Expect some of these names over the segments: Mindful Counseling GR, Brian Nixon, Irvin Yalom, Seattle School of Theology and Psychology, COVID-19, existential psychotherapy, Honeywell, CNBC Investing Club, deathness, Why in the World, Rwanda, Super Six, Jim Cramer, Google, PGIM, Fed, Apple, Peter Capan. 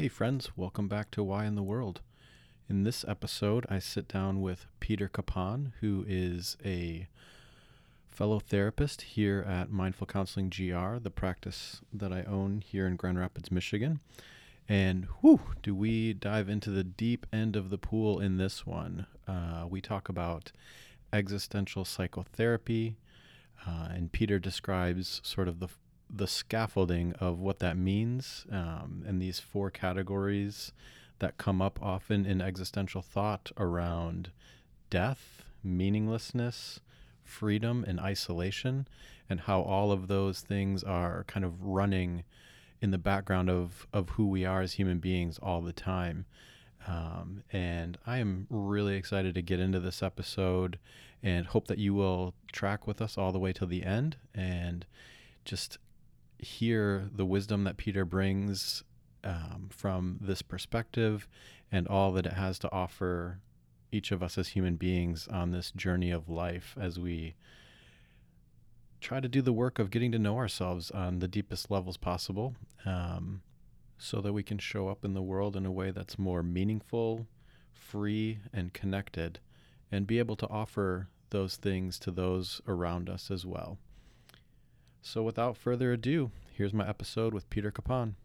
Hey friends, welcome back to Why in the World. In this episode, I sit down with Peter Capan, who is a fellow therapist here at Mindful Counseling GR, the practice that I own here in Grand Rapids, Michigan. And whew, do we dive into the deep end of the pool in this one. We talk about existential psychotherapy, and Peter describes sort of the scaffolding of what that means, and these four categories that come up often in existential thought around death, meaninglessness, freedom, and isolation, and how all of those things are kind of running in the background of who we are as human beings all the time. And I am really excited to get into this episode and hope that you will track with us all the way till the end and just hear the wisdom that Peter brings from this perspective and all that it has to offer each of us as human beings on this journey of life as we try to do the work of getting to know ourselves on the deepest levels possible, so that we can show up in the world in a way that's more meaningful, free, and connected, and be able to offer those things to those around us as well. So without further ado, here's my episode with Peter Capan.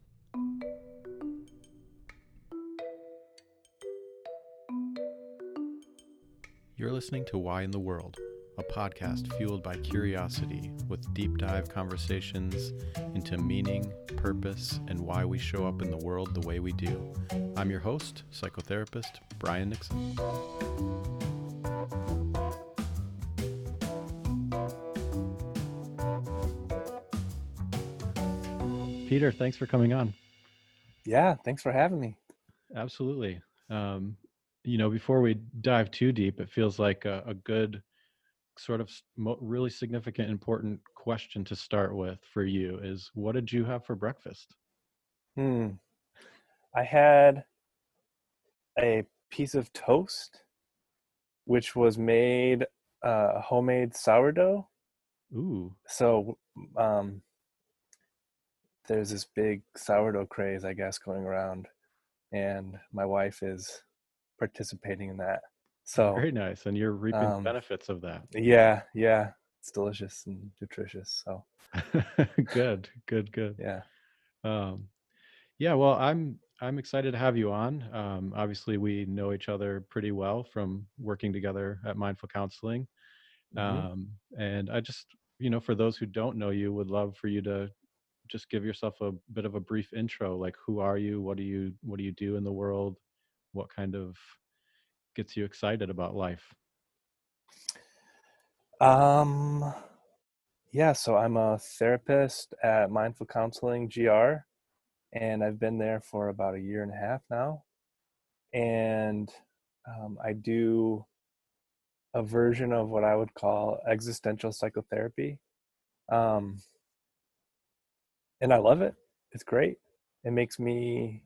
You're listening to Why in the World, a podcast fueled by curiosity with deep dive conversations into meaning, purpose, and why we show up in the world the way we do. I'm your host, psychotherapist Brian Nixon. Peter, thanks for coming on. Yeah, thanks for having me. Absolutely. Before we dive too deep, it feels like a good sort of really significant, important question to start with for you is, what did you have for breakfast? I had a piece of toast, which was made homemade sourdough. Ooh. So there's this big sourdough craze, I guess, going around, and my wife is participating in that. So very nice. And you're reaping benefits of that. Yeah. It's delicious and nutritious. So good. Yeah. Well, I'm excited to have you on. Obviously we know each other pretty well from working together at Mindful Counseling. And I just, for those who don't know you, would love for you to just give yourself a bit of a brief intro. Like, who are you? What do you do in the world? What kind of gets you excited about life? So I'm a therapist at Mindful Counseling GR, and I've been there for about a year and a half now. And I do a version of what I would call existential psychotherapy. And I love it. It's great. It makes me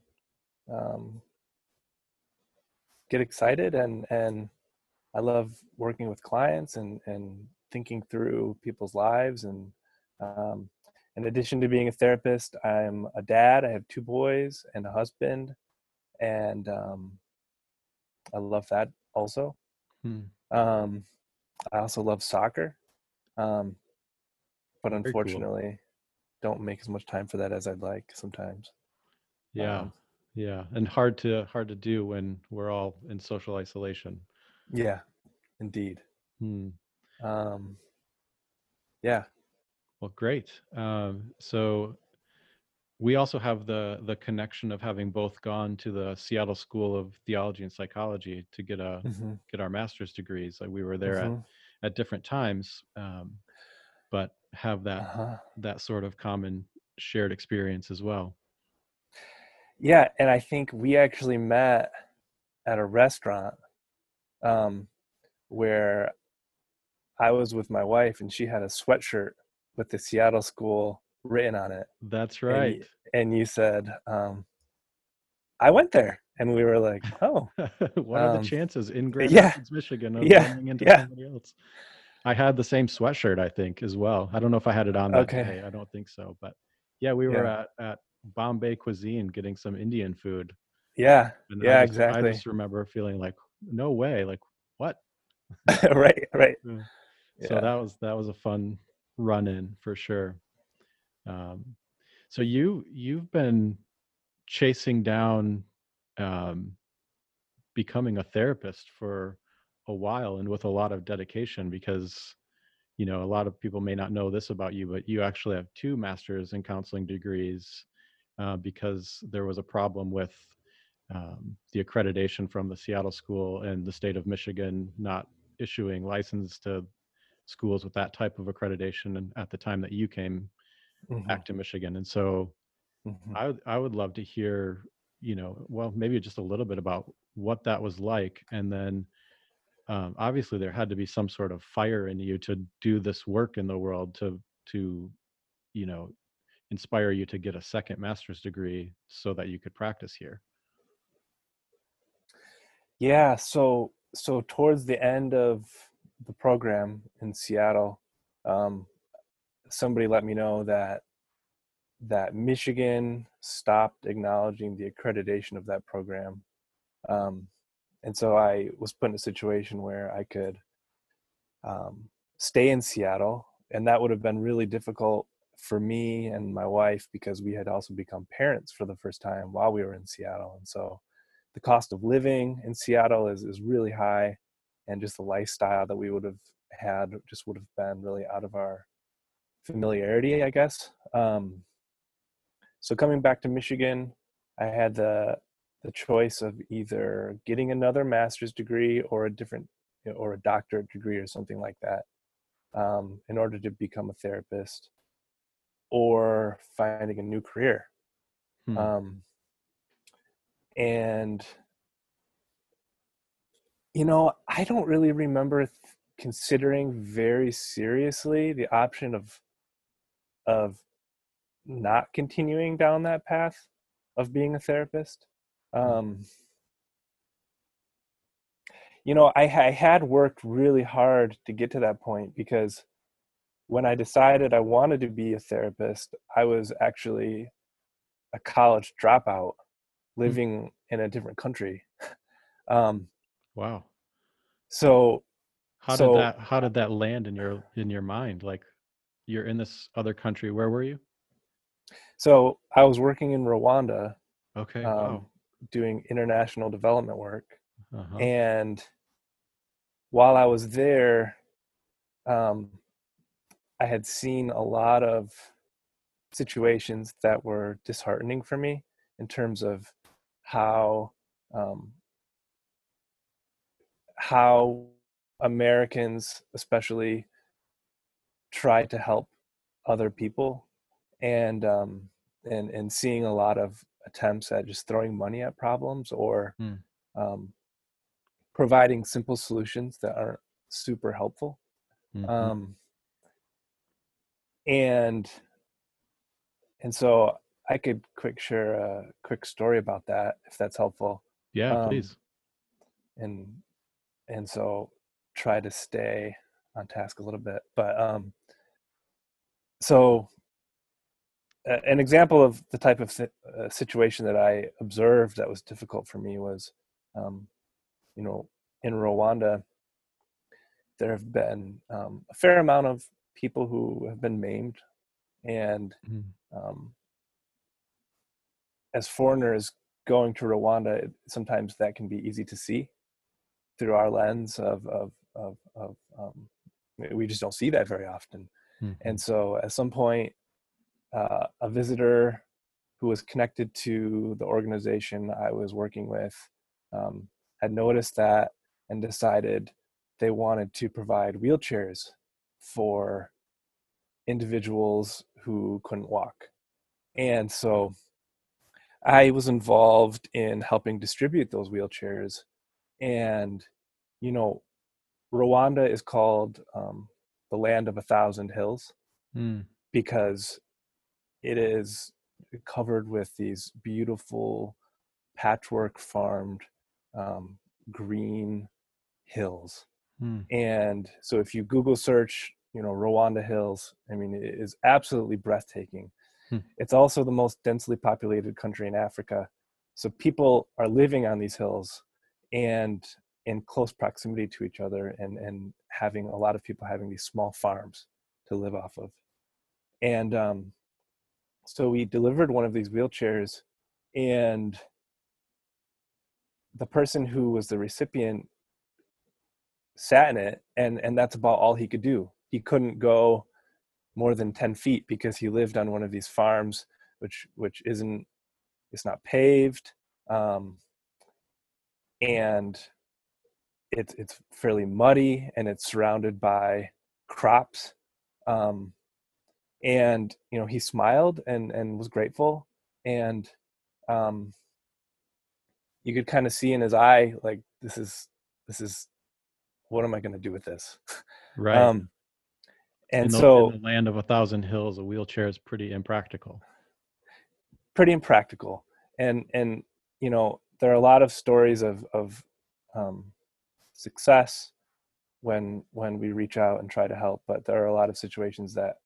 get excited, and I love working with clients and thinking through people's lives. And in addition to being a therapist, I'm a dad. I have two boys and a husband, and I love that also. I also love soccer, but unfortunately don't make as much time for that as I'd like sometimes. Yeah. And hard to do when we're all in social isolation. Yeah, indeed. Yeah. Well, great. So we also have the connection of having both gone to the Seattle School of Theology and Psychology to get get our master's degrees. Like, we were there at different times, but have that that sort of common shared experience as well. Yeah, and I think we actually met at a restaurant where I was with my wife, and she had a sweatshirt with the Seattle School written on it. That's right. And you said, I went there. And we were like, oh. What are the chances in Grand Rapids, Michigan of running into somebody else? I had the same sweatshirt, I think, as well. I don't know if I had it on that day. I don't think so. But yeah, we were at Bombay cuisine getting some Indian food. Yeah. And yeah, exactly. I just remember feeling like, no way, like what? Right, right. So yeah. that was a fun run-in for sure. So you've been chasing down becoming a therapist for a while and with a lot of dedication, because you know, a lot of people may not know this about you, but you actually have 2 master's in counseling degrees because there was a problem with the accreditation from the Seattle School and the state of Michigan not issuing license to schools with that type of accreditation at the time that you came back to Michigan. And so I would love to hear, you know, well, maybe just a little bit about what that was like. And then obviously there had to be some sort of fire in you to do this work in the world to, you know, inspire you to get a second master's degree so that you could practice here. Yeah. So towards the end of the program in Seattle, somebody let me know that Michigan stopped acknowledging the accreditation of that program. And so I was put in a situation where I could stay in Seattle, and that would have been really difficult for me and my wife because we had also become parents for the first time while we were in Seattle. And so the cost of living in Seattle is really high, and just the lifestyle that we would have had just would have been really out of our familiarity, I guess. So coming back to Michigan, I had the choice of either getting another master's degree or a doctorate degree or something like that in order to become a therapist, or finding a new career. And you know, I don't really remember considering very seriously the option of not continuing down that path of being a therapist. You know, I had worked really hard to get to that point, because when I decided I wanted to be a therapist, I was actually a college dropout living in a different country. Wow. So how did that land in your mind? Like, you're in this other country. Where were you? So I was working in Rwanda. Okay. Wow. Doing international development work. And while I was there, I had seen a lot of situations that were disheartening for me in terms of how Americans especially try to help other people, and seeing a lot of attempts at just throwing money at problems, or providing simple solutions that aren't super helpful. And so I could share a quick story about that, if that's helpful. Yeah, please. And so try to stay on task a little bit, but so an example of the type of situation that I observed that was difficult for me was, you know, in Rwanda, there have been a fair amount of people who have been maimed, and as foreigners going to Rwanda, sometimes that can be easy to see through our lens of we just don't see that very often. And so at some point, a visitor who was connected to the organization I was working with had noticed that and decided they wanted to provide wheelchairs for individuals who couldn't walk. And so I was involved in helping distribute those wheelchairs. And, you know, Rwanda is called the land of 1,000 hills because it is covered with these beautiful patchwork farmed green hills. And so if you Google search, you know, Rwanda hills, I mean, it is absolutely breathtaking. It's also the most densely populated country in Africa. So people are living on these hills and in close proximity to each other, and having a lot of people having these small farms to live off of. And so we delivered one of these wheelchairs, and the person who was the recipient sat in it, and that's about all he could do. He couldn't go more than 10 feet because he lived on one of these farms, which isn't, it's not paved. And it's fairly muddy, and it's surrounded by crops. And, you know, he smiled and was grateful. And you could kind of see in his eye, like, this is, what am I going to do with this? Right. So in the land of 1,000 hills, a wheelchair is pretty impractical. And, you know, there are a lot of stories of success when we reach out and try to help, but there are a lot of situations that,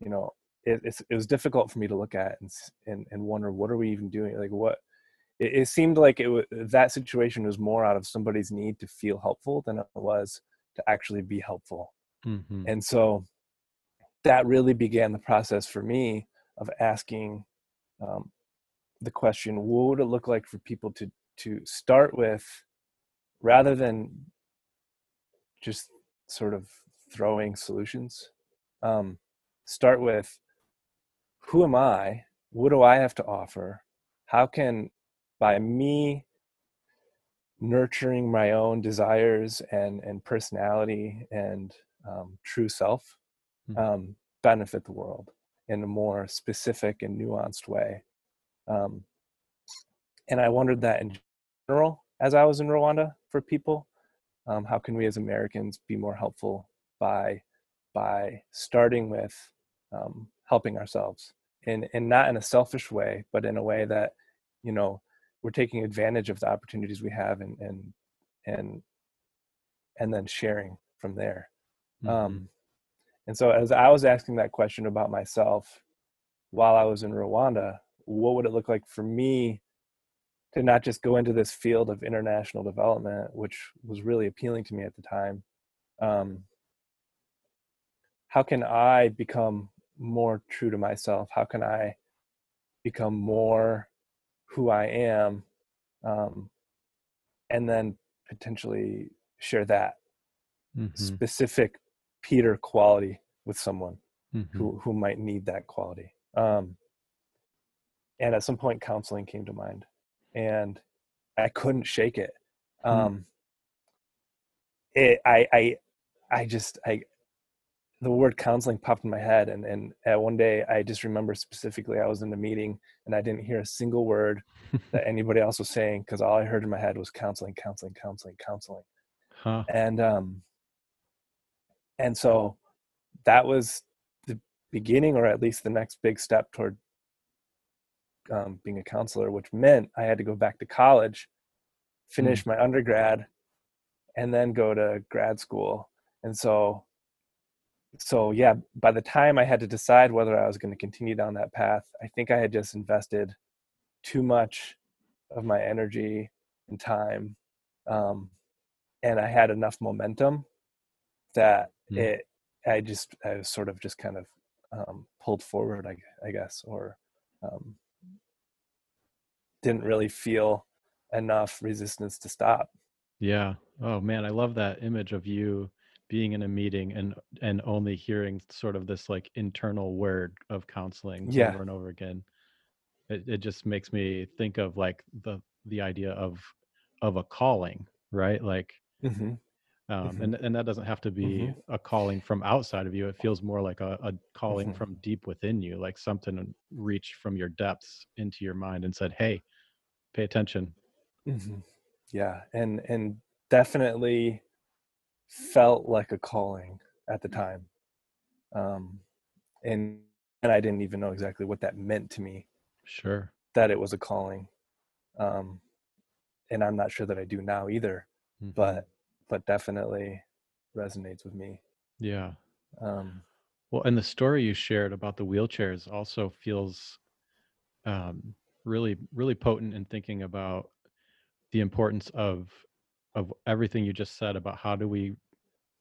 you know, it was difficult for me to look at and wonder, what are we even doing? Like, what? It seemed like that situation was more out of somebody's need to feel helpful than it was to actually be helpful. Mm-hmm. And so that really began the process for me of asking the question, what would it look like for people to start with, rather than just sort of throwing solutions, start with, who am I? What do I have to offer? How can, by me nurturing my own desires and personality and true self, benefit the world in a more specific and nuanced way. And I wondered that in general, as I was in Rwanda, for people, how can we as Americans be more helpful by starting with helping ourselves, and not in a selfish way, but in a way that, you know, we're taking advantage of the opportunities we have and then sharing from there. Mm-hmm. And so as I was asking that question about myself while I was in Rwanda, what would it look like for me to not just go into this field of international development, which was really appealing to me at the time? How can I become more true to myself? How can I become more who I am, and then potentially share that specific Peter quality with someone who might need that quality. And at some point, counseling came to mind, and I couldn't shake it. The word counseling popped in my head, and one day I just remember specifically I was in the meeting and I didn't hear a single word that anybody else was saying, because all I heard in my head was counseling. Huh. And so that was the beginning, or at least the next big step toward being a counselor, which meant I had to go back to college, finish my undergrad, and then go to grad school. And so yeah, by the time I had to decide whether I was going to continue down that path, I think I had just invested too much of my energy and time. And I had enough momentum that I was sort of just kind of pulled forward, I guess, or didn't really feel enough resistance to stop. Yeah. Oh man, I love that image of you being in a meeting and only hearing sort of this like internal word of counseling over and over again. It just makes me think of like the idea of a calling, right? Like, and that doesn't have to be a calling from outside of you. It feels more like a calling from deep within you, like something reached from your depths into your mind and said, hey, pay attention. Yeah. And definitely felt like a calling at the time, and I didn't even know exactly what that meant to me. Sure, that it was a calling, and I'm not sure that I do now either. But definitely resonates with me. Yeah. Well, and the story you shared about the wheelchairs also feels really, really potent in thinking about the importance of everything you just said about how do we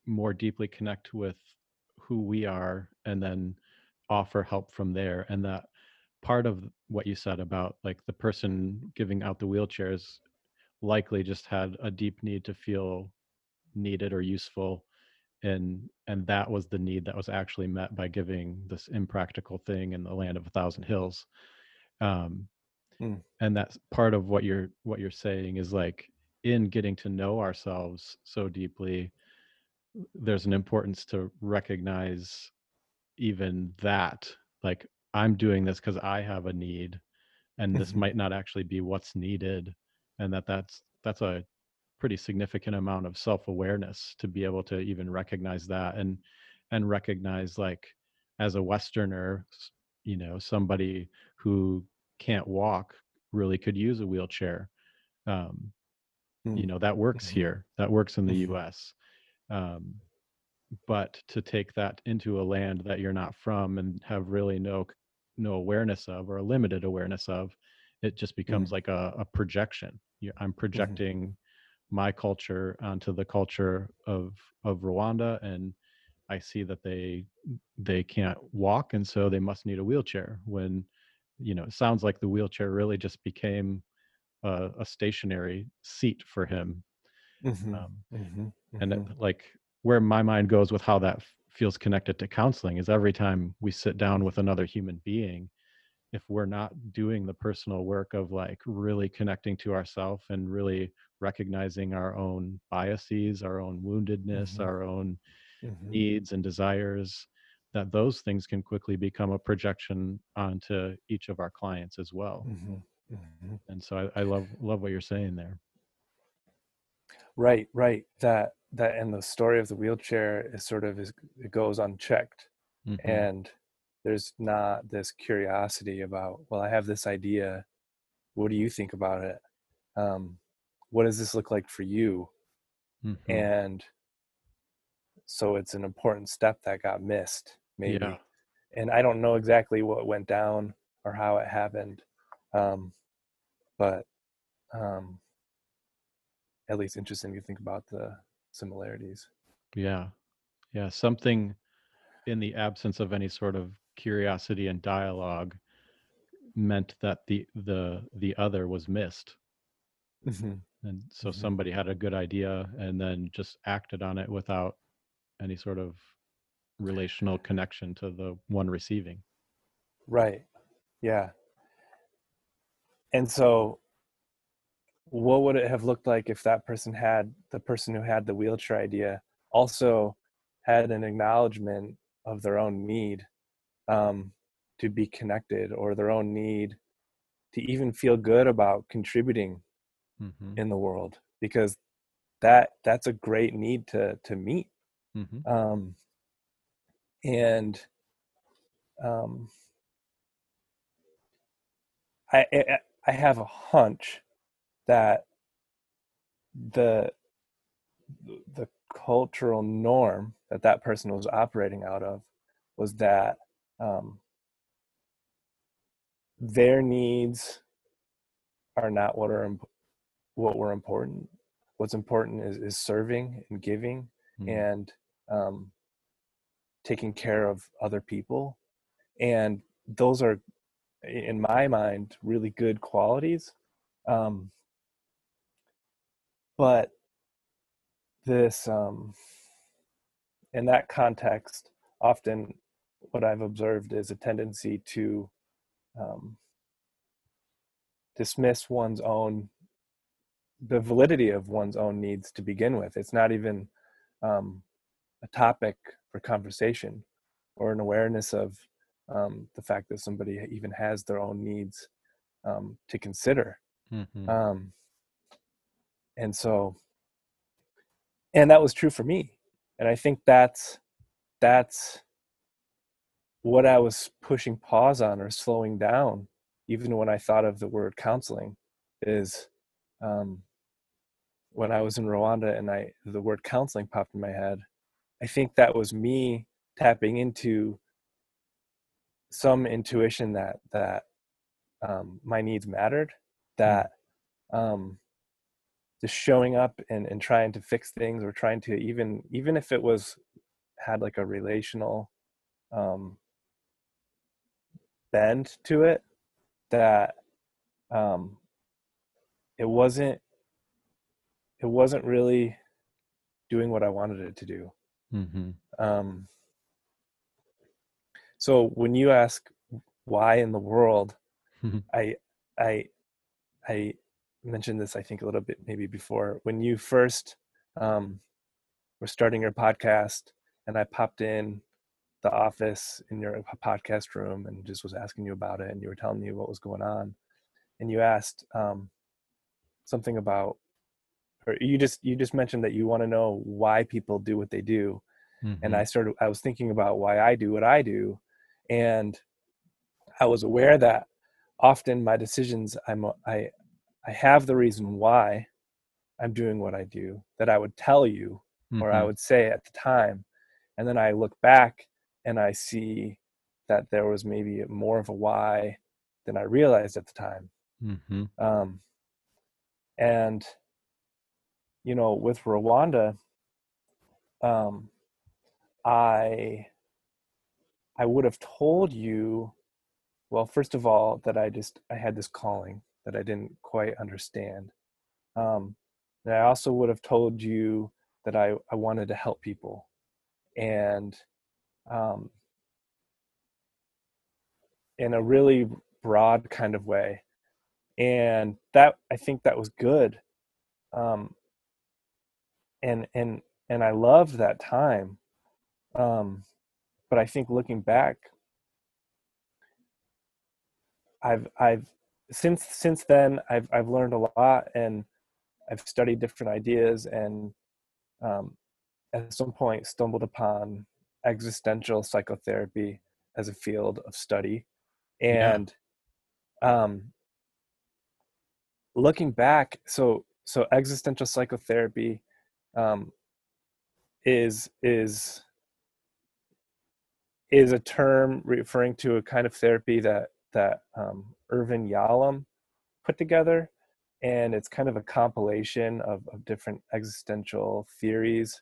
more deeply connect with who we are and then offer help from there. And that part of what you said about like the person giving out the wheelchairs likely just had a deep need to feel needed or useful. And that was the need that was actually met by giving this impractical thing in the land of a thousand hills. And that's part of what you're saying is like in getting to know ourselves so deeply, there's an importance to recognize even that, like, I'm doing this because I have a need, and this might not actually be what's needed. And that's a pretty significant amount of self-awareness to be able to even recognize that and recognize, like, as a Westerner, you know, somebody who can't walk really could use a wheelchair. You know, that works here, that works in the US. But to take that into a land that you're not from and have really no awareness of, or a limited awareness of, it just becomes like a projection. I'm projecting my culture onto the culture of Rwanda, and I see that they can't walk, and so they must need a wheelchair, when, you know, it sounds like the wheelchair really just became a stationary seat for him. And it, like, where my mind goes with how that feels connected to counseling is every time we sit down with another human being, if we're not doing the personal work of like really connecting to ourselves and really recognizing our own biases, our own woundedness, our own needs and desires, that those things can quickly become a projection onto each of our clients as well. And so I love what you're saying there. Right. That and the story of the wheelchair is sort of, it goes unchecked, and there's not this curiosity about, well, I have this idea, what do you think about it? What does this look like for you? And so it's an important step that got missed, maybe. And I don't know exactly what went down or how it happened, but at least interesting to think about the similarities. Yeah. Something in the absence of any sort of curiosity and dialogue meant that the other was missed. And so somebody had a good idea and then just acted on it without any sort of relational connection to the one receiving. Right. Yeah. And so what would it have looked like if that person had, the person who had the wheelchair idea, also had an acknowledgement of their own need to be connected, or their own need to even feel good about contributing in the world, because that's a great need to meet. I have a hunch that the cultural norm that person was operating out of was that their needs are not what were important. What's important is serving and giving and taking care of other people, and those are, in my mind, really good qualities. But this, in that context, often what I've observed is a tendency to dismiss the validity of one's own needs to begin with. It's not even a topic for conversation or an awareness of the fact that somebody even has their own needs to consider. And that was true for me. And I think that's what I was pushing pause on, or slowing down, even when I thought of the word counseling, is when I was in Rwanda and the word counseling popped in my head, I think that was me tapping into some intuition that my needs mattered, that just showing up and trying to fix things, or trying to even if it had like a relational bend to it, that it wasn't really doing what I wanted it to do. Mm-hmm. So when you ask why in the world, mm-hmm. I mentioned this, I think, a little bit maybe before, when you first were starting your podcast, and I popped in the office in your podcast room and just was asking you about it, and you were telling me what was going on, and you asked something about, or you just mentioned that you want to know why people do what they do. Mm-hmm. And I was thinking about why I do what I do. And I was aware that often my decisions, I have the reason why I'm doing what I do that I would tell you, mm-hmm. or I would say at the time. And then I look back and I see that there was maybe more of a why than I realized at the time. Mm-hmm. And you know, with Rwanda, I would have told you, well, first of all, that I had this calling that I didn't quite understand. And I also would have told you that I wanted to help people. And in a really broad kind of way. And that, I think that was good. And I loved that time. But I think looking back, I've since then learned a lot, and I've studied different ideas, and at some point stumbled upon existential psychotherapy as a field of study. And looking back, so existential psychotherapy is a term referring to a kind of therapy that Irvin Yalom put together, and it's kind of a compilation of different existential theories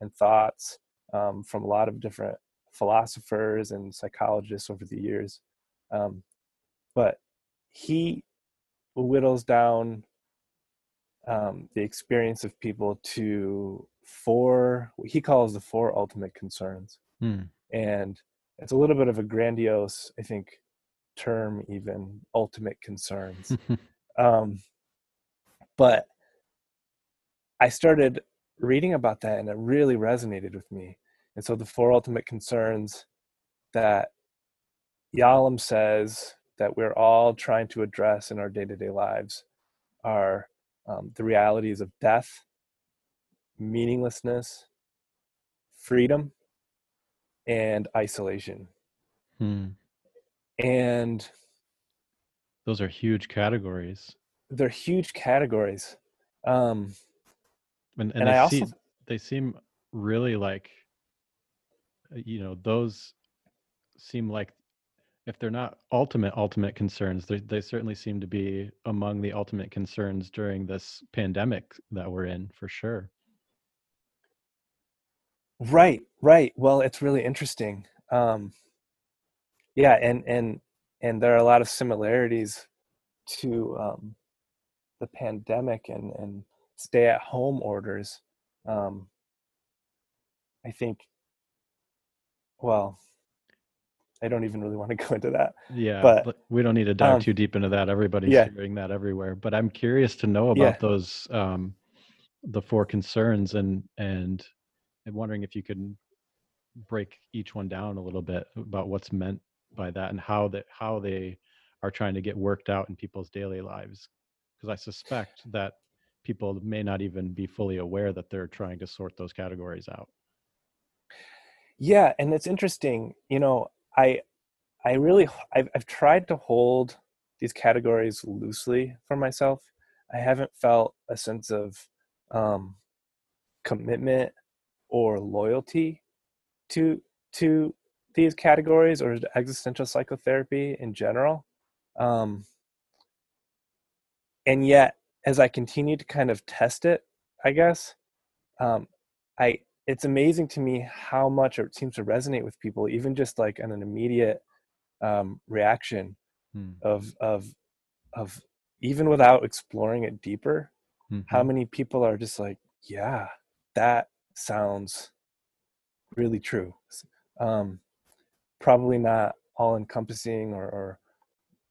and thoughts from a lot of different philosophers and psychologists over the years. But he whittles down the experience of people to what he calls the four ultimate concerns. Hmm. And it's a little bit of a grandiose, I think, term, even, ultimate concerns. But I started reading about that, and it really resonated with me. And so the four ultimate concerns that Yalom says that we're all trying to address in our day-to-day lives are the realities of death, meaninglessness, freedom, and isolation. Hmm. And those are huge categories. They're huge categories. And they seem really like, you know, those seem like, if they're not ultimate concerns, they certainly seem to be among the ultimate concerns during this pandemic that we're in, for sure. Right. Well, it's really interesting. And there are a lot of similarities to the pandemic and stay-at-home orders. I think, well, I don't even really want to go into that. Yeah, but we don't need to dive too deep into that. Everybody's hearing that everywhere. But I'm curious to know about those, the four concerns, and I'm wondering if you could break each one down a little bit about what's meant by that, and how they are trying to get worked out in people's daily lives. Because I suspect that people may not even be fully aware that they're trying to sort those categories out. Yeah, and it's interesting. You know, I've tried to hold these categories loosely for myself. I haven't felt a sense of commitment or loyalty to to these categories or existential psychotherapy in general. And yet, as I continue to kind of test it, I guess, it's amazing to me how much it seems to resonate with people, even just like in an immediate reaction of even without exploring it deeper, how many people are just like, yeah, that sounds really true. Probably not all encompassing or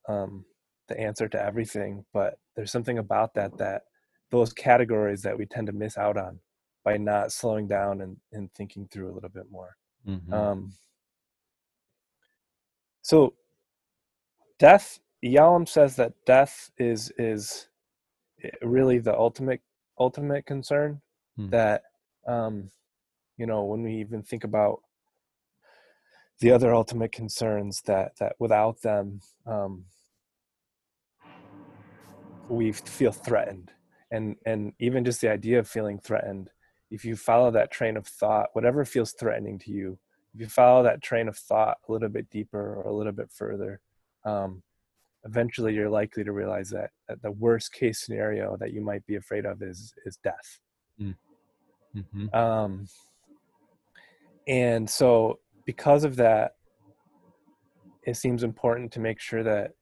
the answer to everything, but there's something about that those categories that we tend to miss out on by not slowing down and thinking through a little bit more. So death, Yalom says that death is really the ultimate concern, that, when we even think about the other ultimate concerns that without them, we feel threatened. And even just the idea of feeling threatened, if you follow that train of thought, whatever feels threatening to you, if you follow that train of thought a little bit deeper or a little bit further, eventually you're likely to realize that the worst case scenario that you might be afraid of is death. And so because of that, it seems important to make sure that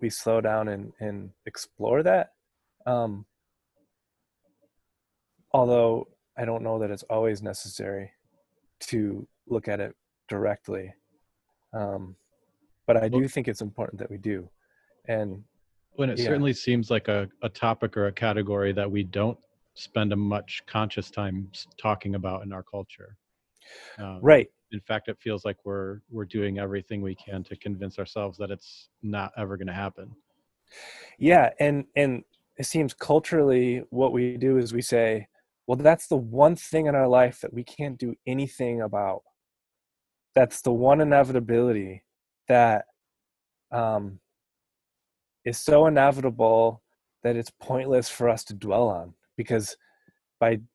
we slow down and explore that. Although I don't know that it's always necessary to look at it directly. But I do think it's important that we do. And when it certainly seems like a topic or a category that we don't spend a much conscious time talking about in our culture. Right. In fact, it feels like we're doing everything we can to convince ourselves that it's not ever going to happen. Yeah. And it seems culturally what we do is we say, well, that's the one thing in our life that we can't do anything about. That's the one inevitability that is so inevitable that it's pointless for us to dwell on, because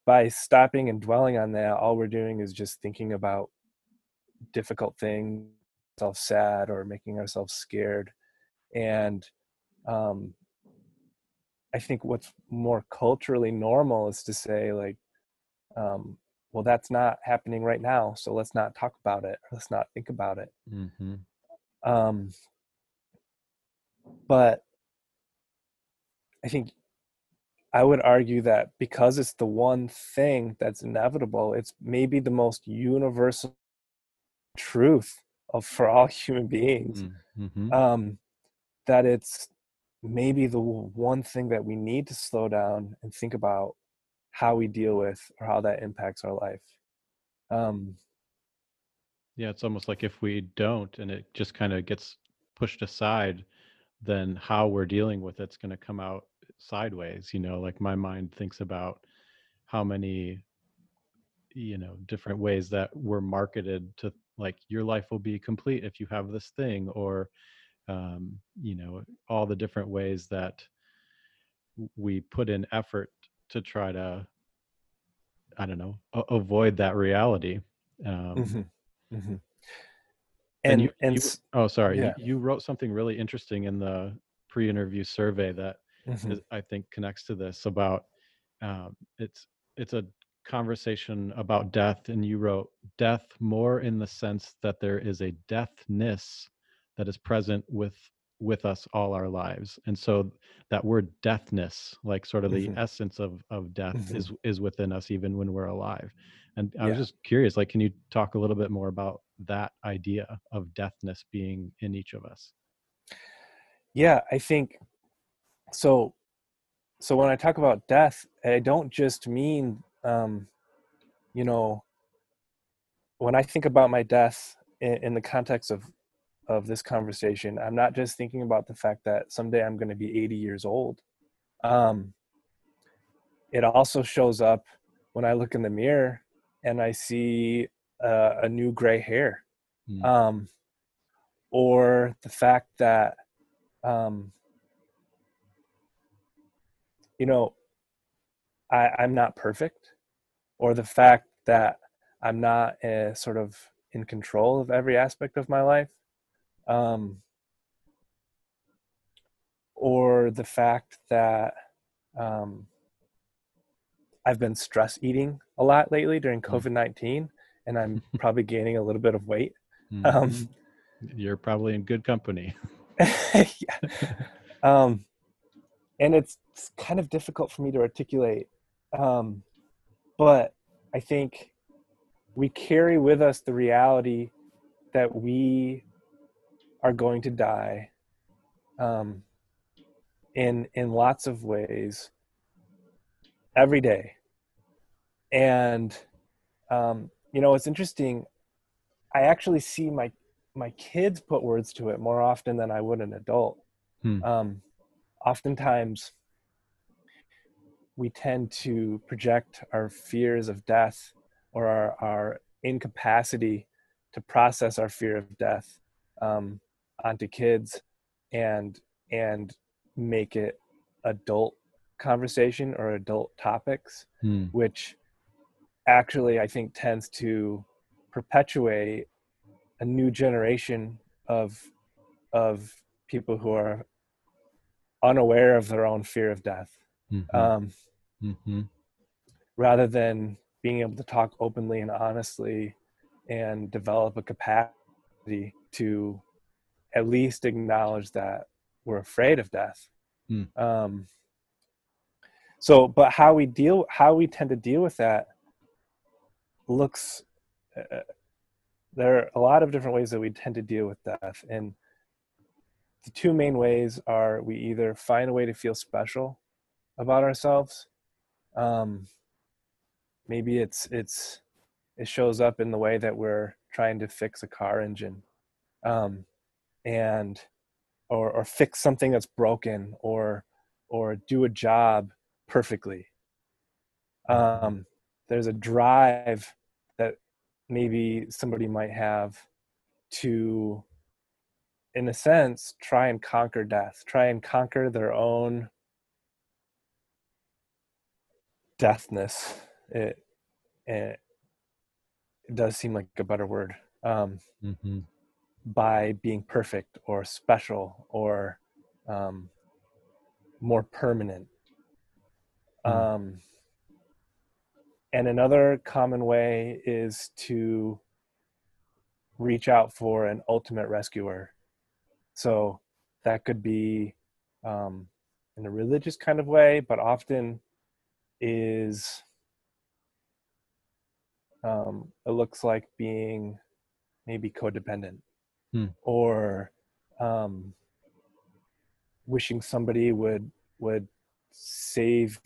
by stopping and dwelling on that, all we're doing is just thinking about difficult things, ourselves sad or making ourselves scared. And I think what's more culturally normal is to say like, well, that's not happening right now, so let's not talk about it. Let's not think about it. But I think I would argue that because it's the one thing that's inevitable, it's maybe the most universal truth for all human beings, that it's maybe the one thing that we need to slow down and think about how we deal with or how that impacts our life. Yeah, it's almost like if we don't and it just kind of gets pushed aside, then how we're dealing with it's going to come out sideways. Like my mind thinks about how many, different ways that we're marketed to, like, your life will be complete if you have this thing, or all the different ways that we put in effort to try to, avoid that reality. You wrote something really interesting in the pre-interview survey that is, I think, connects to this about, it's a conversation about death, and you wrote, death more in the sense that there is a deathness that is present with us all our lives. And so that word deathness, like sort of the essence of death is within us even when we're alive. And I was just curious, like, can you talk a little bit more about that idea of deathness being in each of us? Yeah, I think so. So when I talk about death, I don't just mean, when I think about my death in the context of this conversation, I'm not just thinking about the fact that someday I'm going to be 80 years old. It also shows up when I look in the mirror and I see a new gray hair, or the fact that, I'm not perfect, or the fact that I'm not a sort of in control of every aspect of my life, or the fact that I've been stress eating a lot lately during COVID-19, and I'm probably gaining a little bit of weight. You're probably in good company. And it's kind of difficult for me to articulate, but I think we carry with us the reality that we are going to die in lots of ways every day. And, you know, it's interesting. I actually see my kids put words to it more often than I would an adult. Oftentimes we tend to project our fears of death or our incapacity to process our fear of death onto kids and make it adult conversation or adult topics, which actually I think tends to perpetuate a new generation of people who are unaware of their own fear of death, rather than being able to talk openly and honestly and develop a capacity to at least acknowledge that we're afraid of death. So, but how we tend to deal with that looks, there are a lot of different ways that we tend to deal with death. And the two main ways are we either find a way to feel special about ourselves. Maybe it shows up in the way that we're trying to fix a car engine, or fix something that's broken, or do a job perfectly. There's a drive that maybe somebody might have to, in a sense, try and conquer death, try and conquer their own deathness. It does seem like a better word, by being perfect or special or more permanent. And another common way is to reach out for an ultimate rescuer. So that could be in a religious kind of way, but often is, it looks like being maybe codependent, or wishing somebody would save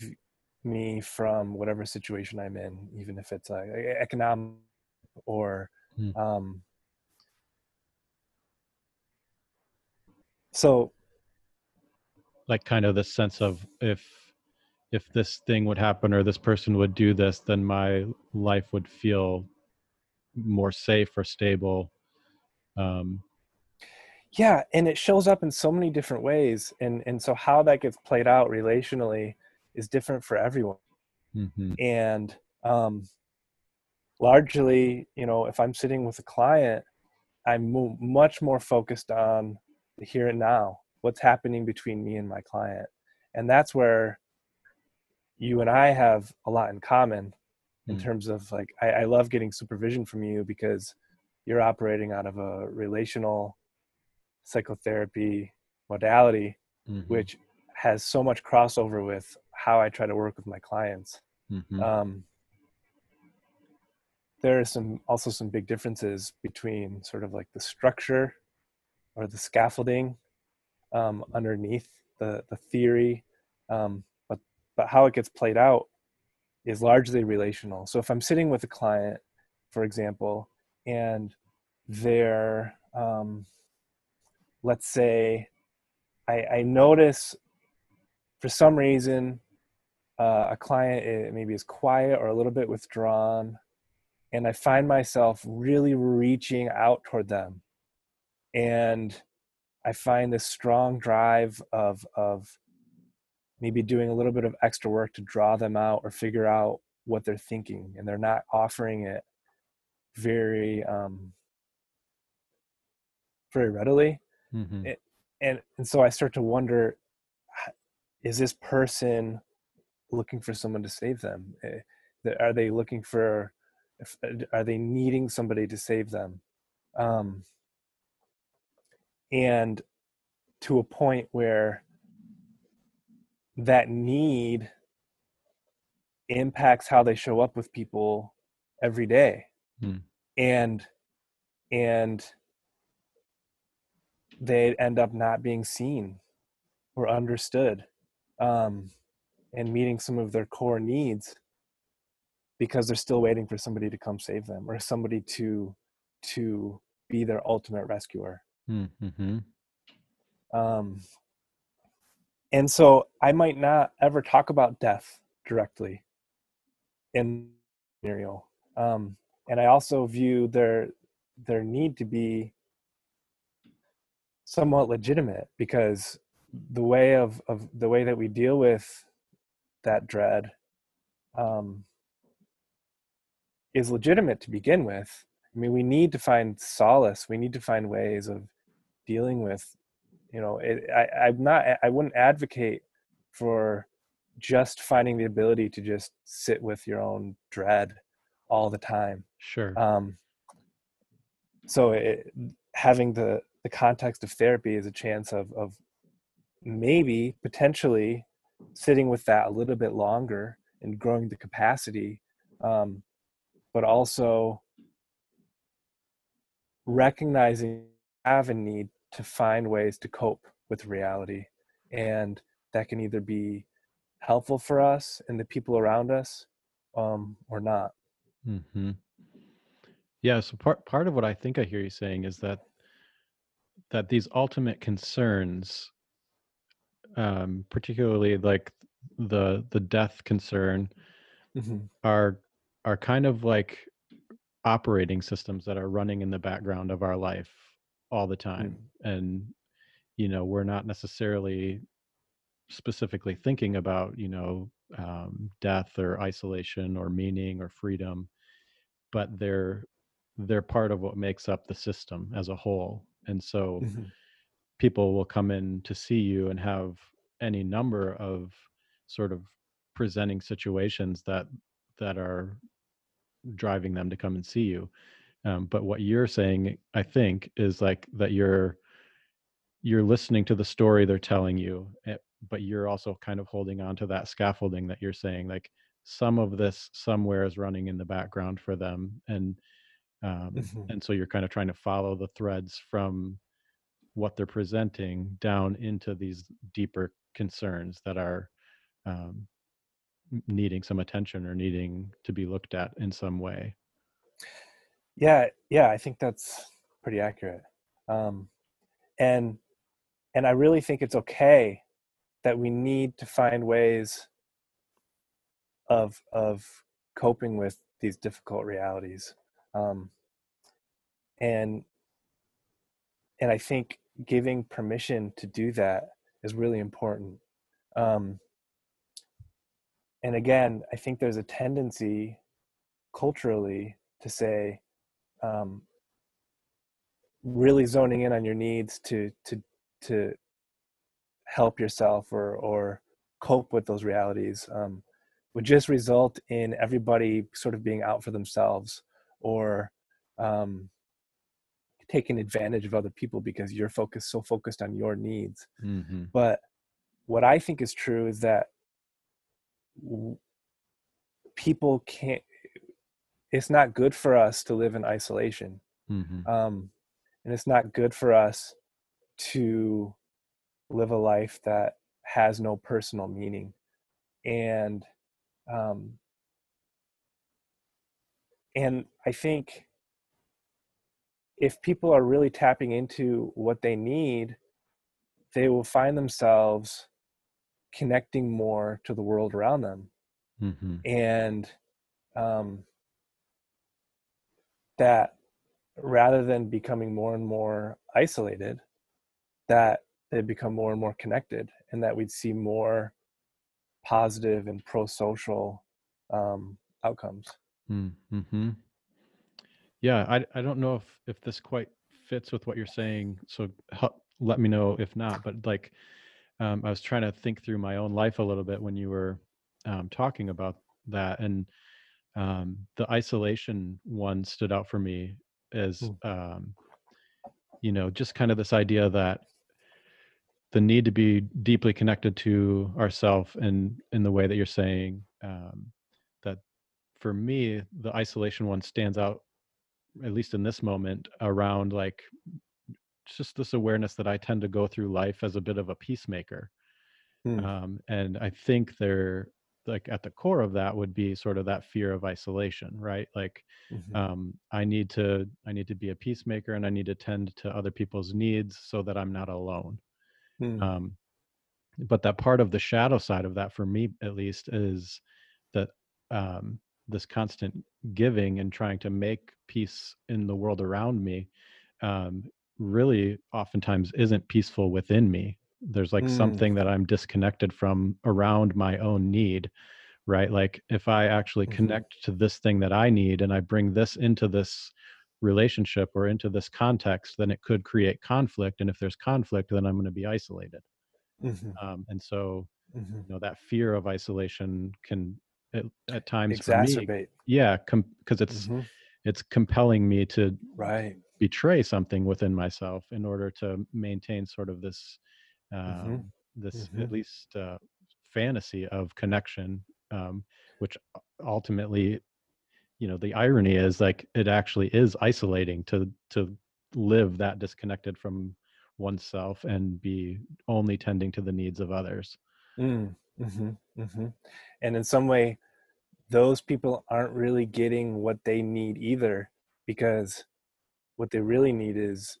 me from whatever situation I'm in, even if it's economic or so, like kind of the sense of if this thing would happen or this person would do this, then my life would feel more safe or stable. Yeah, and it shows up in so many different ways, and so how that gets played out relationally is different for everyone. And largely, you know, if I'm sitting with a client, I'm much more focused on the here and now, what's happening between me and my client. And that's where you and I have a lot in common in terms of, like, I love getting supervision from you because you're operating out of a relational psychotherapy modality, which has so much crossover with how I try to work with my clients. There are also some big differences between sort of like the structure or the scaffolding underneath the theory, but how it gets played out is largely relational. So if I'm sitting with a client, for example, and they're, let's say, I notice for some reason a client maybe is quiet or a little bit withdrawn, and I find myself really reaching out toward them. And I find this strong drive of maybe doing a little bit of extra work to draw them out or figure out what they're thinking, and they're not offering it very very readily. Mm-hmm. And so I start to wonder, is this person looking for someone to save them? Are they looking for, are they needing somebody to save them? And to a point where that need impacts how they show up with people every day. Mm. And they end up not being seen or understood, and meeting some of their core needs because they're still waiting for somebody to come save them or somebody to be their ultimate rescuer. Mm-hmm. And so I might not ever talk about death directly in scenario. And I also view their need to be somewhat legitimate, because the way that we deal with that dread is legitimate to begin with. I mean, we need to find solace. We need to find ways of dealing with, you know, I wouldn't advocate for just finding the ability to just sit with your own dread all the time. Sure. So having the context of therapy is a chance of maybe potentially sitting with that a little bit longer and growing the capacity, but also recognizing you have a need to find ways to cope with reality. And that can either be helpful for us and the people around us, or not. Mm-hmm. Yeah. So part of what I think I hear you saying is that these ultimate concerns, particularly like the death concern, mm-hmm. are kind of like operating systems that are running in the background of our life all the time. Mm-hmm. And, you know, we're not necessarily specifically thinking about, you know, death or isolation or meaning or freedom, but they're part of what makes up the system as a whole. And so mm-hmm. people will come in to see you and have any number of sort of presenting situations that are driving them to come and see you. But what you're saying, I think, is like that you're listening to the story they're telling you, but you're also kind of holding on to that scaffolding that you're saying, like some of this somewhere is running in the background for them. And so you're kind of trying to follow the threads from what they're presenting down into these deeper concerns that are needing some attention or needing to be looked at in some way. Yeah, I think that's pretty accurate. And I really think it's okay that we need to find ways of coping with these difficult realities. And I think giving permission to do that is really important. And again, I think there's a tendency culturally to say, really zoning in on your needs to help yourself or cope with those realities would just result in everybody sort of being out for themselves or taking advantage of other people because you're so focused on your needs. Mm-hmm. But what I think is true is that people can't, it's not good for us to live in isolation. Mm-hmm. And it's not good for us to live a life that has no personal meaning. And I think if people are really tapping into what they need, they will find themselves connecting more to the world around them. Mm-hmm. And that rather than becoming more and more isolated, that they become more and more connected, and that we'd see more positive and pro-social outcomes. Mm-hmm. Yeah, I don't know if this quite fits with what you're saying, so let me know if not, but like, I was trying to think through my own life a little bit when you were talking about that, and the isolation one stood out for me as, you know, just kind of this idea that the need to be deeply connected to ourself, and in the way that you're saying, that for me, the isolation one stands out, at least in this moment, around like, it's just this awareness that I tend to go through life as a bit of a peacemaker. And I think they're like at the core of that would be sort of that fear of isolation, right? Like, I need to be a peacemaker, and I need to tend to other people's needs so that I'm not alone. But that part of the shadow side of that, for me at least, is that this constant giving and trying to make peace in the world around me really oftentimes isn't peaceful within me. There's like something that I'm disconnected from around my own need, right? Like if I actually connect to this thing that I need, and I bring this into this relationship or into this context, then it could create conflict. And if there's conflict, then I'm going to be isolated. And so, you know, that fear of isolation can at times exacerbate. For me, because it's it's compelling me to betray something within myself in order to maintain sort of this at least fantasy of connection, which ultimately, you know, the irony is like it actually is isolating to live that disconnected from oneself and be only tending to the needs of others. And in some way, those people aren't really getting what they need either, because what they really need is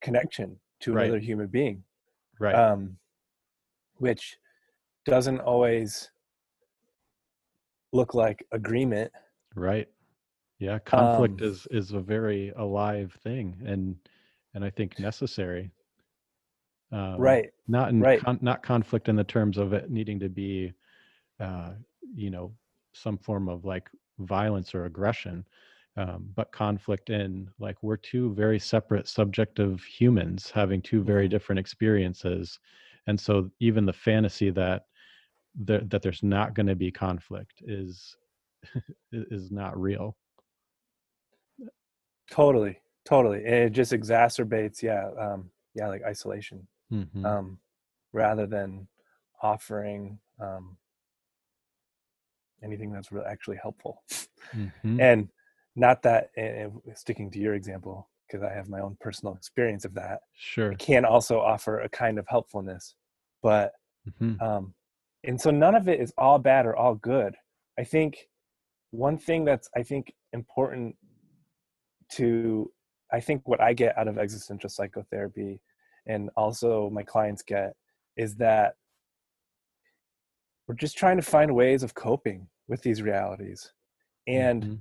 connection to another human being, which doesn't always look like agreement. Conflict is a very alive thing, and I think necessary. Not conflict in the terms of it needing to be, you know, some form of like violence or aggression, but conflict in like we're two very separate subjective humans having two very different experiences, and so even the fantasy that there's not going to be conflict is not real. Totally, and it just exacerbates, like isolation. Rather than offering anything that's really actually helpful. And not that, and sticking to your example, because I have my own personal experience of that. Sure. I can also offer a kind of helpfulness, but, and so none of it is all bad or all good. I think one thing that's, important to, what I get out of existential psychotherapy, and also my clients get, is that we're just trying to find ways of coping with these realities. And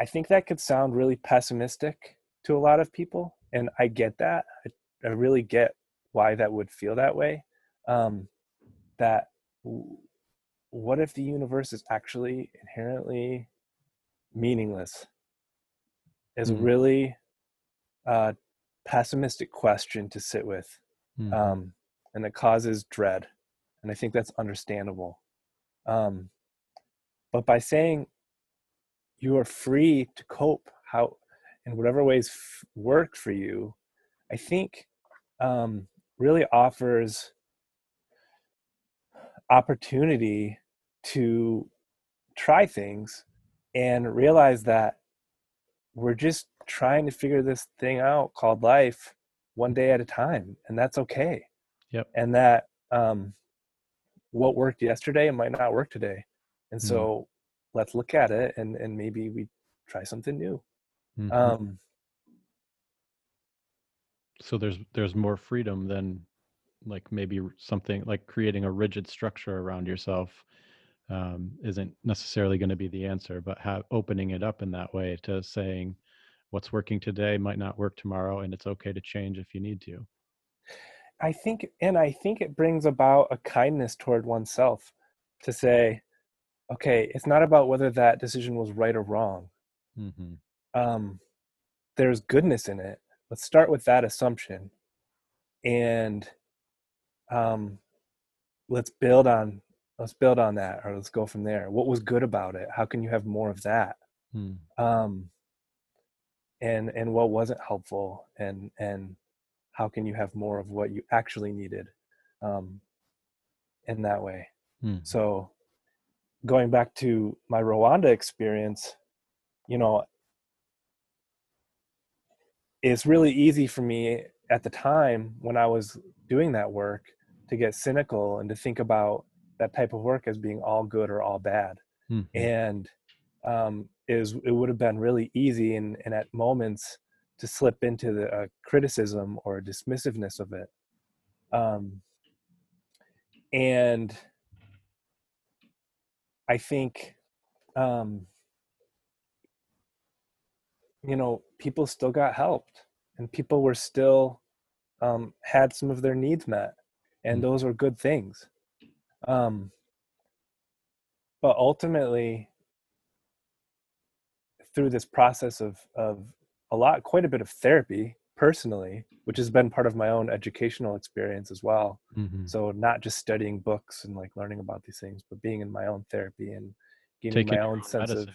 I think that could sound really pessimistic to a lot of people. And I get that. I really get why that would feel that way. That what if the universe is actually inherently meaningless? Is a really pessimistic question to sit with, and it causes dread, and I think that's understandable. But by saying you are free to cope how in whatever ways work for you, I think really offers opportunity to try things and realize that we're just trying to figure this thing out called life one day at a time, and that's okay. And that what worked yesterday might not work today, and so let's look at it and maybe we try something new. So there's more freedom than like maybe something like creating a rigid structure around yourself isn't necessarily going to be the answer, but opening it up in that way to saying what's working today might not work tomorrow, and it's okay to change if you need to. I think it brings about a kindness toward oneself to say, okay, it's not about whether that decision was right or wrong. there's goodness in it. Let's start with that assumption, and let's build on that, or let's go from there. What was good about it? How can you have more of that? And what wasn't helpful, and how can you have more of what you actually needed, in that way? So going back to my Rwanda experience, you know, it's really easy for me at the time when I was doing that work to get cynical and to think about that type of work as being all good or all bad. And it would have been really easy and at moments to slip into the criticism or dismissiveness of it. And I think, you know, people still got helped, and people were still, had some of their needs met, and those were good things. But ultimately, through this process of quite a bit of therapy personally, which has been part of my own educational experience as well. So not just studying books and like learning about these things, but being in my own therapy and gaining my own sense medicine.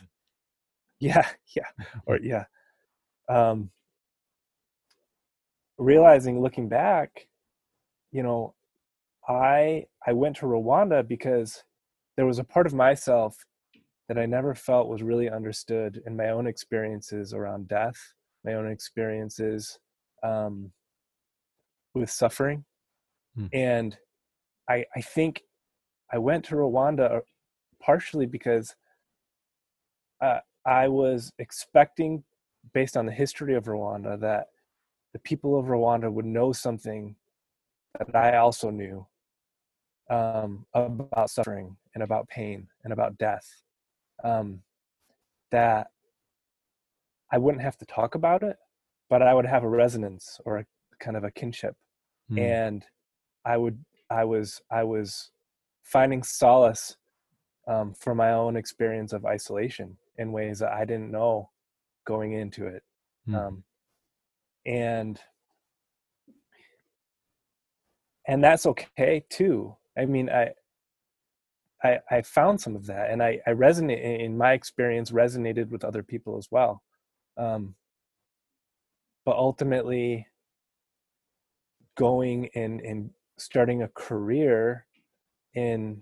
Realizing, looking back, you know, I went to Rwanda because there was a part of myself that I never felt was really understood in my own experiences around death, my own experiences with suffering. And I think I went to Rwanda partially because I was expecting, based on the history of Rwanda, that the people of Rwanda would know something that I also knew about suffering and about pain and about death, that I wouldn't have to talk about it, but I would have a resonance or a kind of a kinship. And I was finding solace for my own experience of isolation in ways that I didn't know going into it. And that's okay too. I mean, I found some of that, and I resonate in my experience, resonated with other people as well. But ultimately going and starting a career in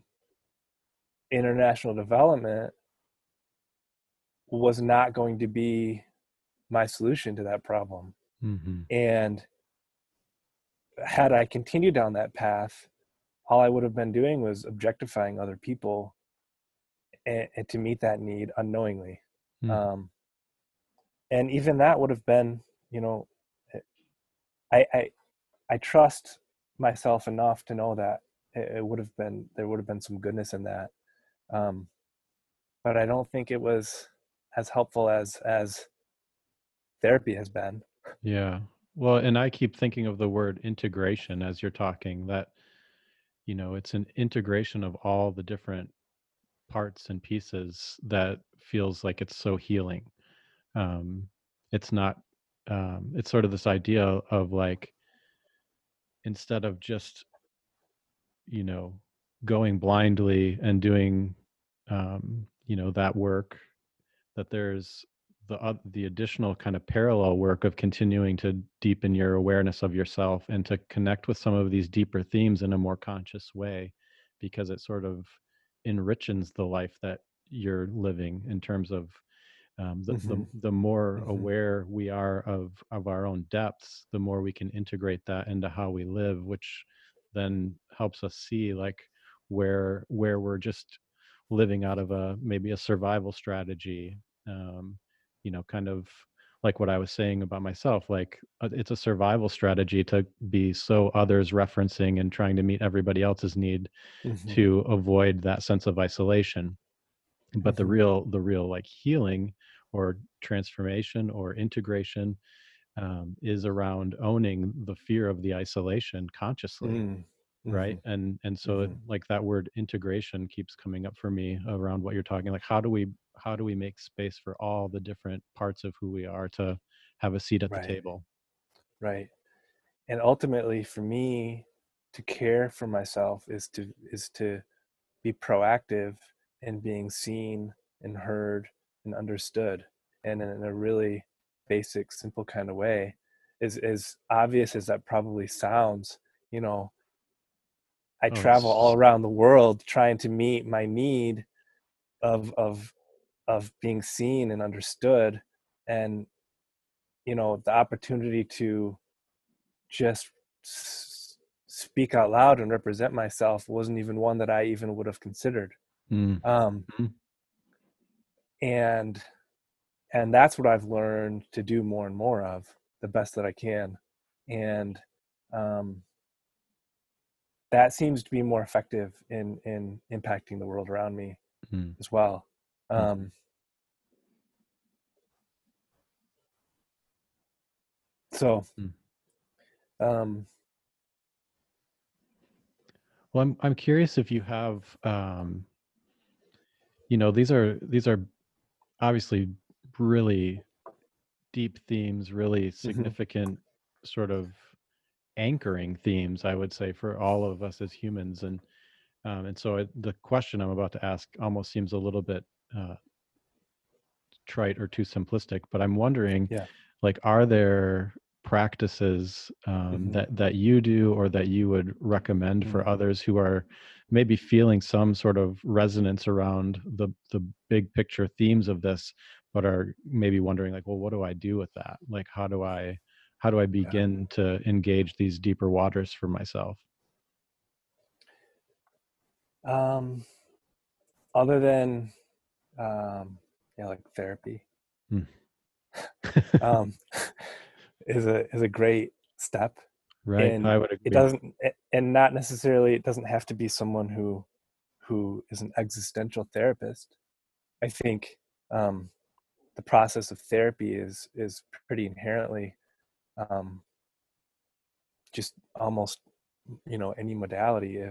international development was not going to be my solution to that problem. And had I continued down that path, all I would have been doing was objectifying other people and to meet that need unknowingly. And even that would have been, you know, I trust myself enough to know that it would have been, there would have been some goodness in that. But I don't think it was as helpful as therapy has been. Yeah. Well, and I keep thinking of the word integration as you're talking, that, you know, it's an integration of all the different parts and pieces that feels like it's so healing. It's not, it's sort of this idea of like, instead of just, you know, going blindly and doing, you know, that work, that there's the additional kind of parallel work of continuing to deepen your awareness of yourself and to connect with some of these deeper themes in a more conscious way, because it sort of enriches the life that you're living in terms of the more aware we are of our own depths, the more we can integrate that into how we live, which then helps us see like where we're just living out of maybe a survival strategy, you know, kind of like what I was saying about myself, like it's a survival strategy to be so others referencing and trying to meet everybody else's need to avoid that sense of isolation. But the real like healing or transformation or integration is around owning the fear of the isolation consciously. Right. And so like that word integration keeps coming up for me around what you're talking, like how do we make space for all the different parts of who we are to have a seat at the table. Right. And ultimately for me, to care for myself is to be proactive in being seen and heard and understood, and in a really basic, simple kind of way. Is as obvious as that probably sounds, you know, I travel all around the world trying to meet my need of being seen and understood. And, you know, the opportunity to just speak out loud and represent myself wasn't even one that I even would have considered. And that's what I've learned to do more and more of, the best that I can. And that seems to be more effective in impacting the world around me as well. Well, I'm curious if you have, you know, these are obviously really deep themes, really significant sort of anchoring themes, I would say, for all of us as humans. And so the question I'm about to ask almost seems a little bit trite or too simplistic, but I'm wondering, like, are there practices that you do or that you would recommend for others who are maybe feeling some sort of resonance around the big picture themes of this, but are maybe wondering, like, well, what do I do with that? Like, how do I begin to engage these deeper waters for myself? Other than, like therapy, is a great step. Right. And I would agree. It doesn't have to be someone who is an existential therapist. I think, the process of therapy is pretty inherently just almost, you know, any modality.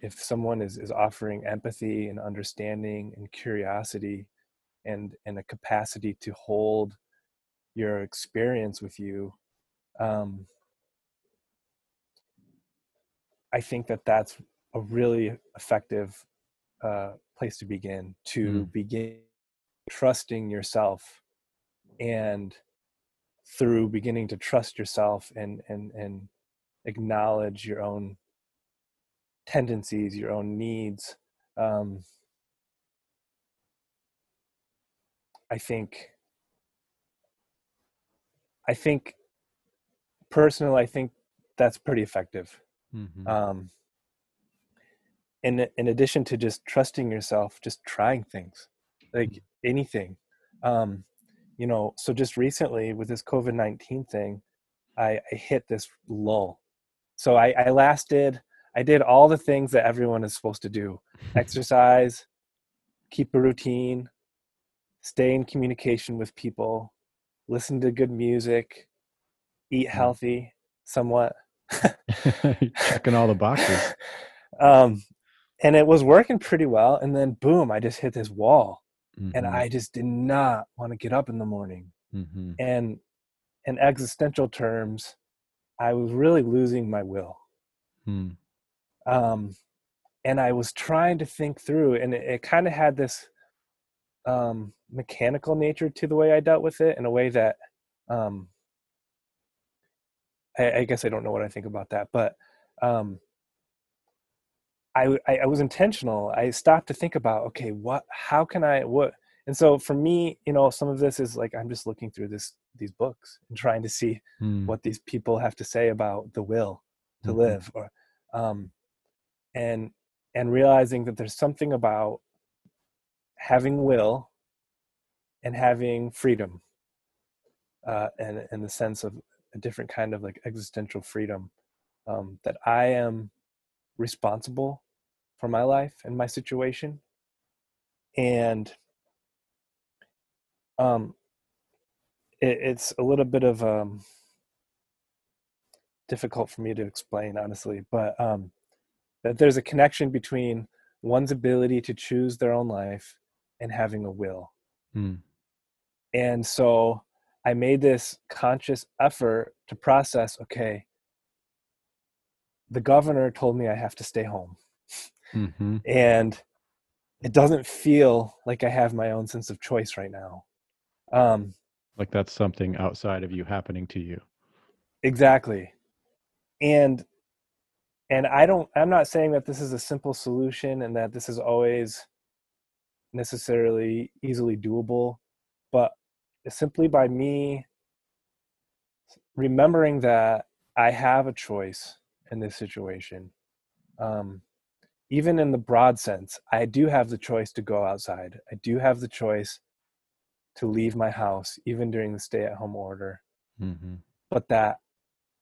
If someone is offering empathy and understanding and curiosity and a capacity to hold your experience with you, I think that's a really effective place to begin. Begin trusting yourself, and through beginning to trust yourself and acknowledge your own tendencies, your own needs, I think personally, I think that's pretty effective. In addition to just trusting yourself, just trying things, like anything, you know. So just recently with this COVID-19 thing, I hit this lull. So I did all the things that everyone is supposed to do: exercise, keep a routine, stay in communication with people, listen to good music, eat healthy, somewhat. Checking all the boxes. And it was working pretty well. And then boom, I just hit this wall. And I just did not want to get up in the morning. And in existential terms, I was really losing my will. And I was trying to think through, and it kind of had this mechanical nature to the way I dealt with it, in a way that I guess I don't know what I think about that, but I was intentional. I stopped to think about, okay, how can I, and so for me, you know, some of this is like, I'm just looking through these books and trying to see what these people have to say about the will to live, or, and realizing that there's something about having will and having freedom, and in the sense of a different kind of like existential freedom, that I am responsible for my life and my situation. And it's a little bit of difficult for me to explain, honestly, but that there's a connection between one's ability to choose their own life and having a will. And so I made this conscious effort to process, okay, the governor told me I have to stay home. Mm-hmm. And it doesn't feel like I have my own sense of choice right now. Like that's something outside of you happening to you. Exactly. And I'm not saying that this is a simple solution and that this is always necessarily easily doable, but simply by me remembering that I have a choice in this situation, even in the broad sense, I do have the choice to go outside. I do have the choice to leave my house, even during the stay-at-home order. Mm-hmm. But that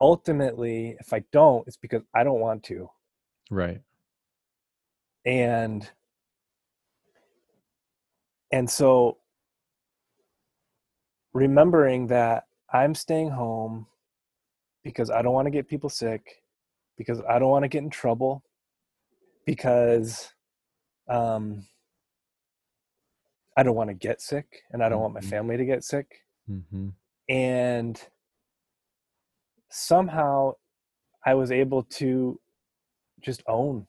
ultimately, if I don't, it's because I don't want to. Right. And so remembering that I'm staying home because I don't want to get people sick, because I don't want to get in trouble, because I don't want to get sick and I don't want my family to get sick. Mm-hmm. And somehow I was able to just own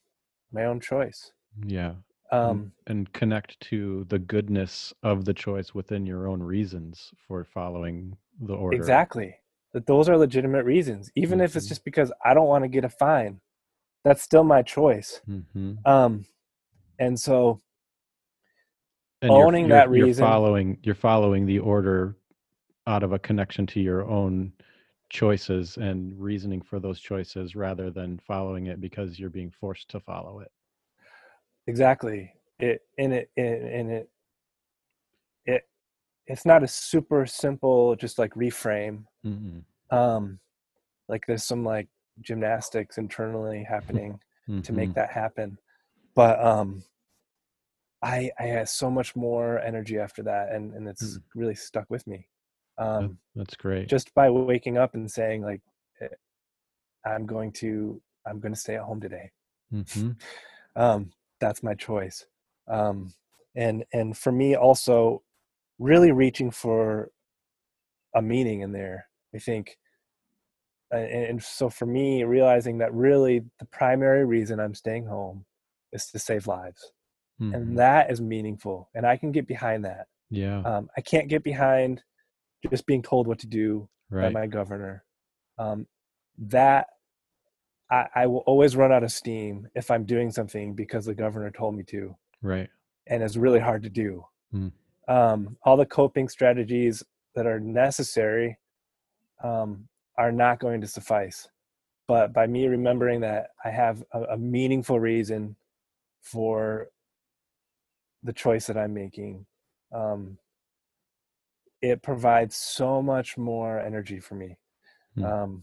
my own choice. Yeah. And connect to the goodness of the choice within your own reasons for following the order. Exactly. That those are legitimate reasons. Even if it's just because I don't want to get a fine, that's still my choice. Mm-hmm. And so and owning that reason. You're following the order out of a connection to your own choices and reasoning for those choices rather than following it because you're being forced to follow it. Exactly. It's not a super simple, just like reframe. Mm-hmm. Like there's some like gymnastics internally happening mm-hmm. to make that happen. But I had so much more energy after that. And it's really stuck with me. That's great. Just by waking up and saying like, I'm going to stay at home today. Mm-hmm. That's my choice. And for me also really reaching for a meaning in there, I think. And so for me, realizing that really the primary reason I'm staying home is to save lives. Mm-hmm. And that is meaningful. And I can get behind that. Yeah. I can't get behind just being told what to do by my governor. I will always run out of steam if I'm doing something because the governor told me to. Right. And it's really hard to do. Mm. All the coping strategies that are necessary are not going to suffice. But by me remembering that I have a meaningful reason for the choice that I'm making, it provides so much more energy for me. Mm.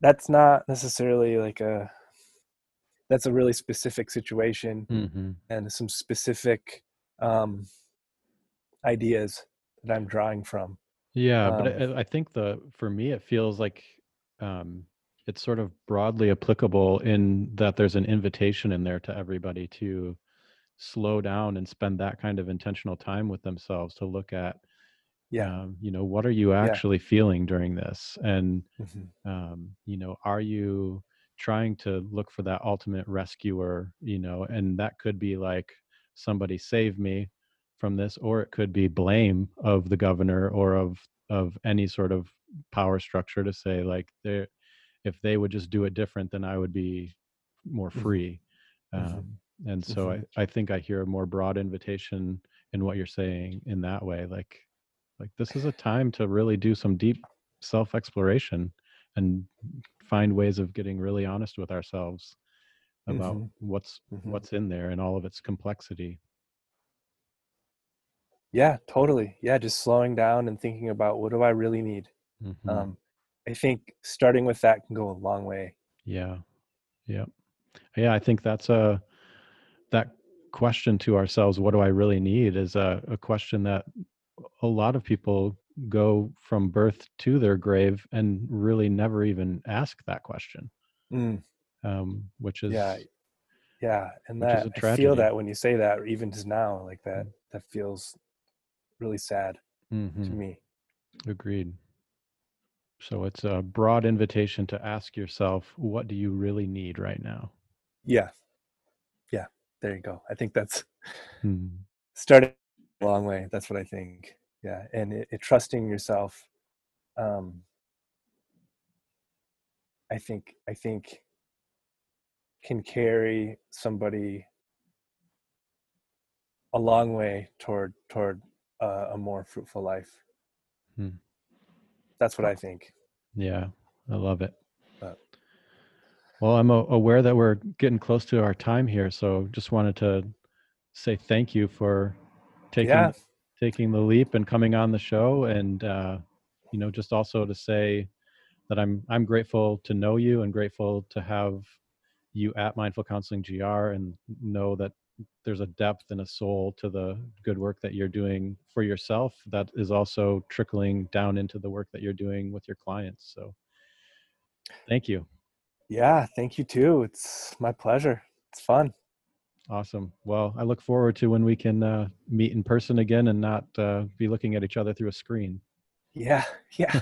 That's not necessarily like that's a really specific situation mm-hmm. and some specific ideas that I'm drawing from. Yeah. But I think for me, it feels like it's sort of broadly applicable in that there's an invitation in there to everybody to slow down and spend that kind of intentional time with themselves to look at, what are you actually feeling during this? And, mm-hmm. Are you trying to look for that ultimate rescuer, and that could be like, somebody save me from this, or it could be blame of the governor or of any sort of power structure to say like, if they would just do it different, then I would be more free. Mm-hmm. And so mm-hmm. I think I hear a more broad invitation in what you're saying in that way. Like this is a time to really do some deep self-exploration and find ways of getting really honest with ourselves about mm-hmm. what's in there and all of its complexity. Yeah, totally. Yeah, just slowing down and thinking about what do I really need? Mm-hmm. I think starting with that can go a long way. Yeah. Yeah. Yeah, I think that's that question to ourselves, what do I really need, is a question that a lot of people go from birth to their grave and really never even ask that question, which is and that I feel that when you say that, even just now, like that feels really sad to me. Agreed. So it's a broad invitation to ask yourself, what do you really need right now? Yeah. Yeah. There you go. I think that's started a long way. That's what I think. Yeah. And it trusting yourself. I think can carry somebody a long way toward a more fruitful life. That's what I think. Yeah, I love it. Well, I'm aware that we're getting close to our time here, so just wanted to say thank you for taking the leap and coming on the show, and just also to say that I'm grateful to know you and grateful to have you at Mindful Counseling GR, and know that there's a depth and a soul to the good work that you're doing for yourself that is also trickling down into the work that you're doing with your clients. So thank you. Yeah. Thank you too. It's my pleasure. It's fun. Awesome. Well, I look forward to when we can meet in person again and not be looking at each other through a screen. Yeah. Yeah.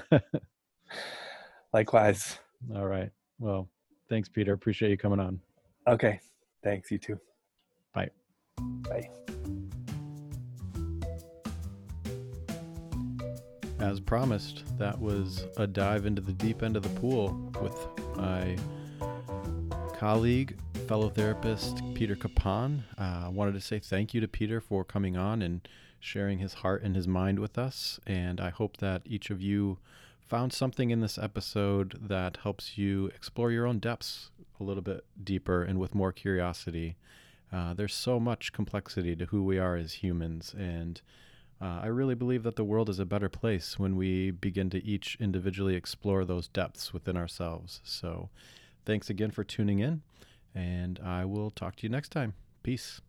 Likewise. All right. Well, thanks, Peter. Appreciate you coming on. Okay. Thanks. You too. Bye. Bye. As promised, that was a dive into the deep end of the pool with my colleague, fellow therapist, Peter Capan. I wanted to say thank you to Peter for coming on and sharing his heart and his mind with us. And I hope that each of you found something in this episode that helps you explore your own depths a little bit deeper and with more curiosity. There's so much complexity to who we are as humans, and I really believe that the world is a better place when we begin to each individually explore those depths within ourselves. So thanks again for tuning in, and I will talk to you next time. Peace.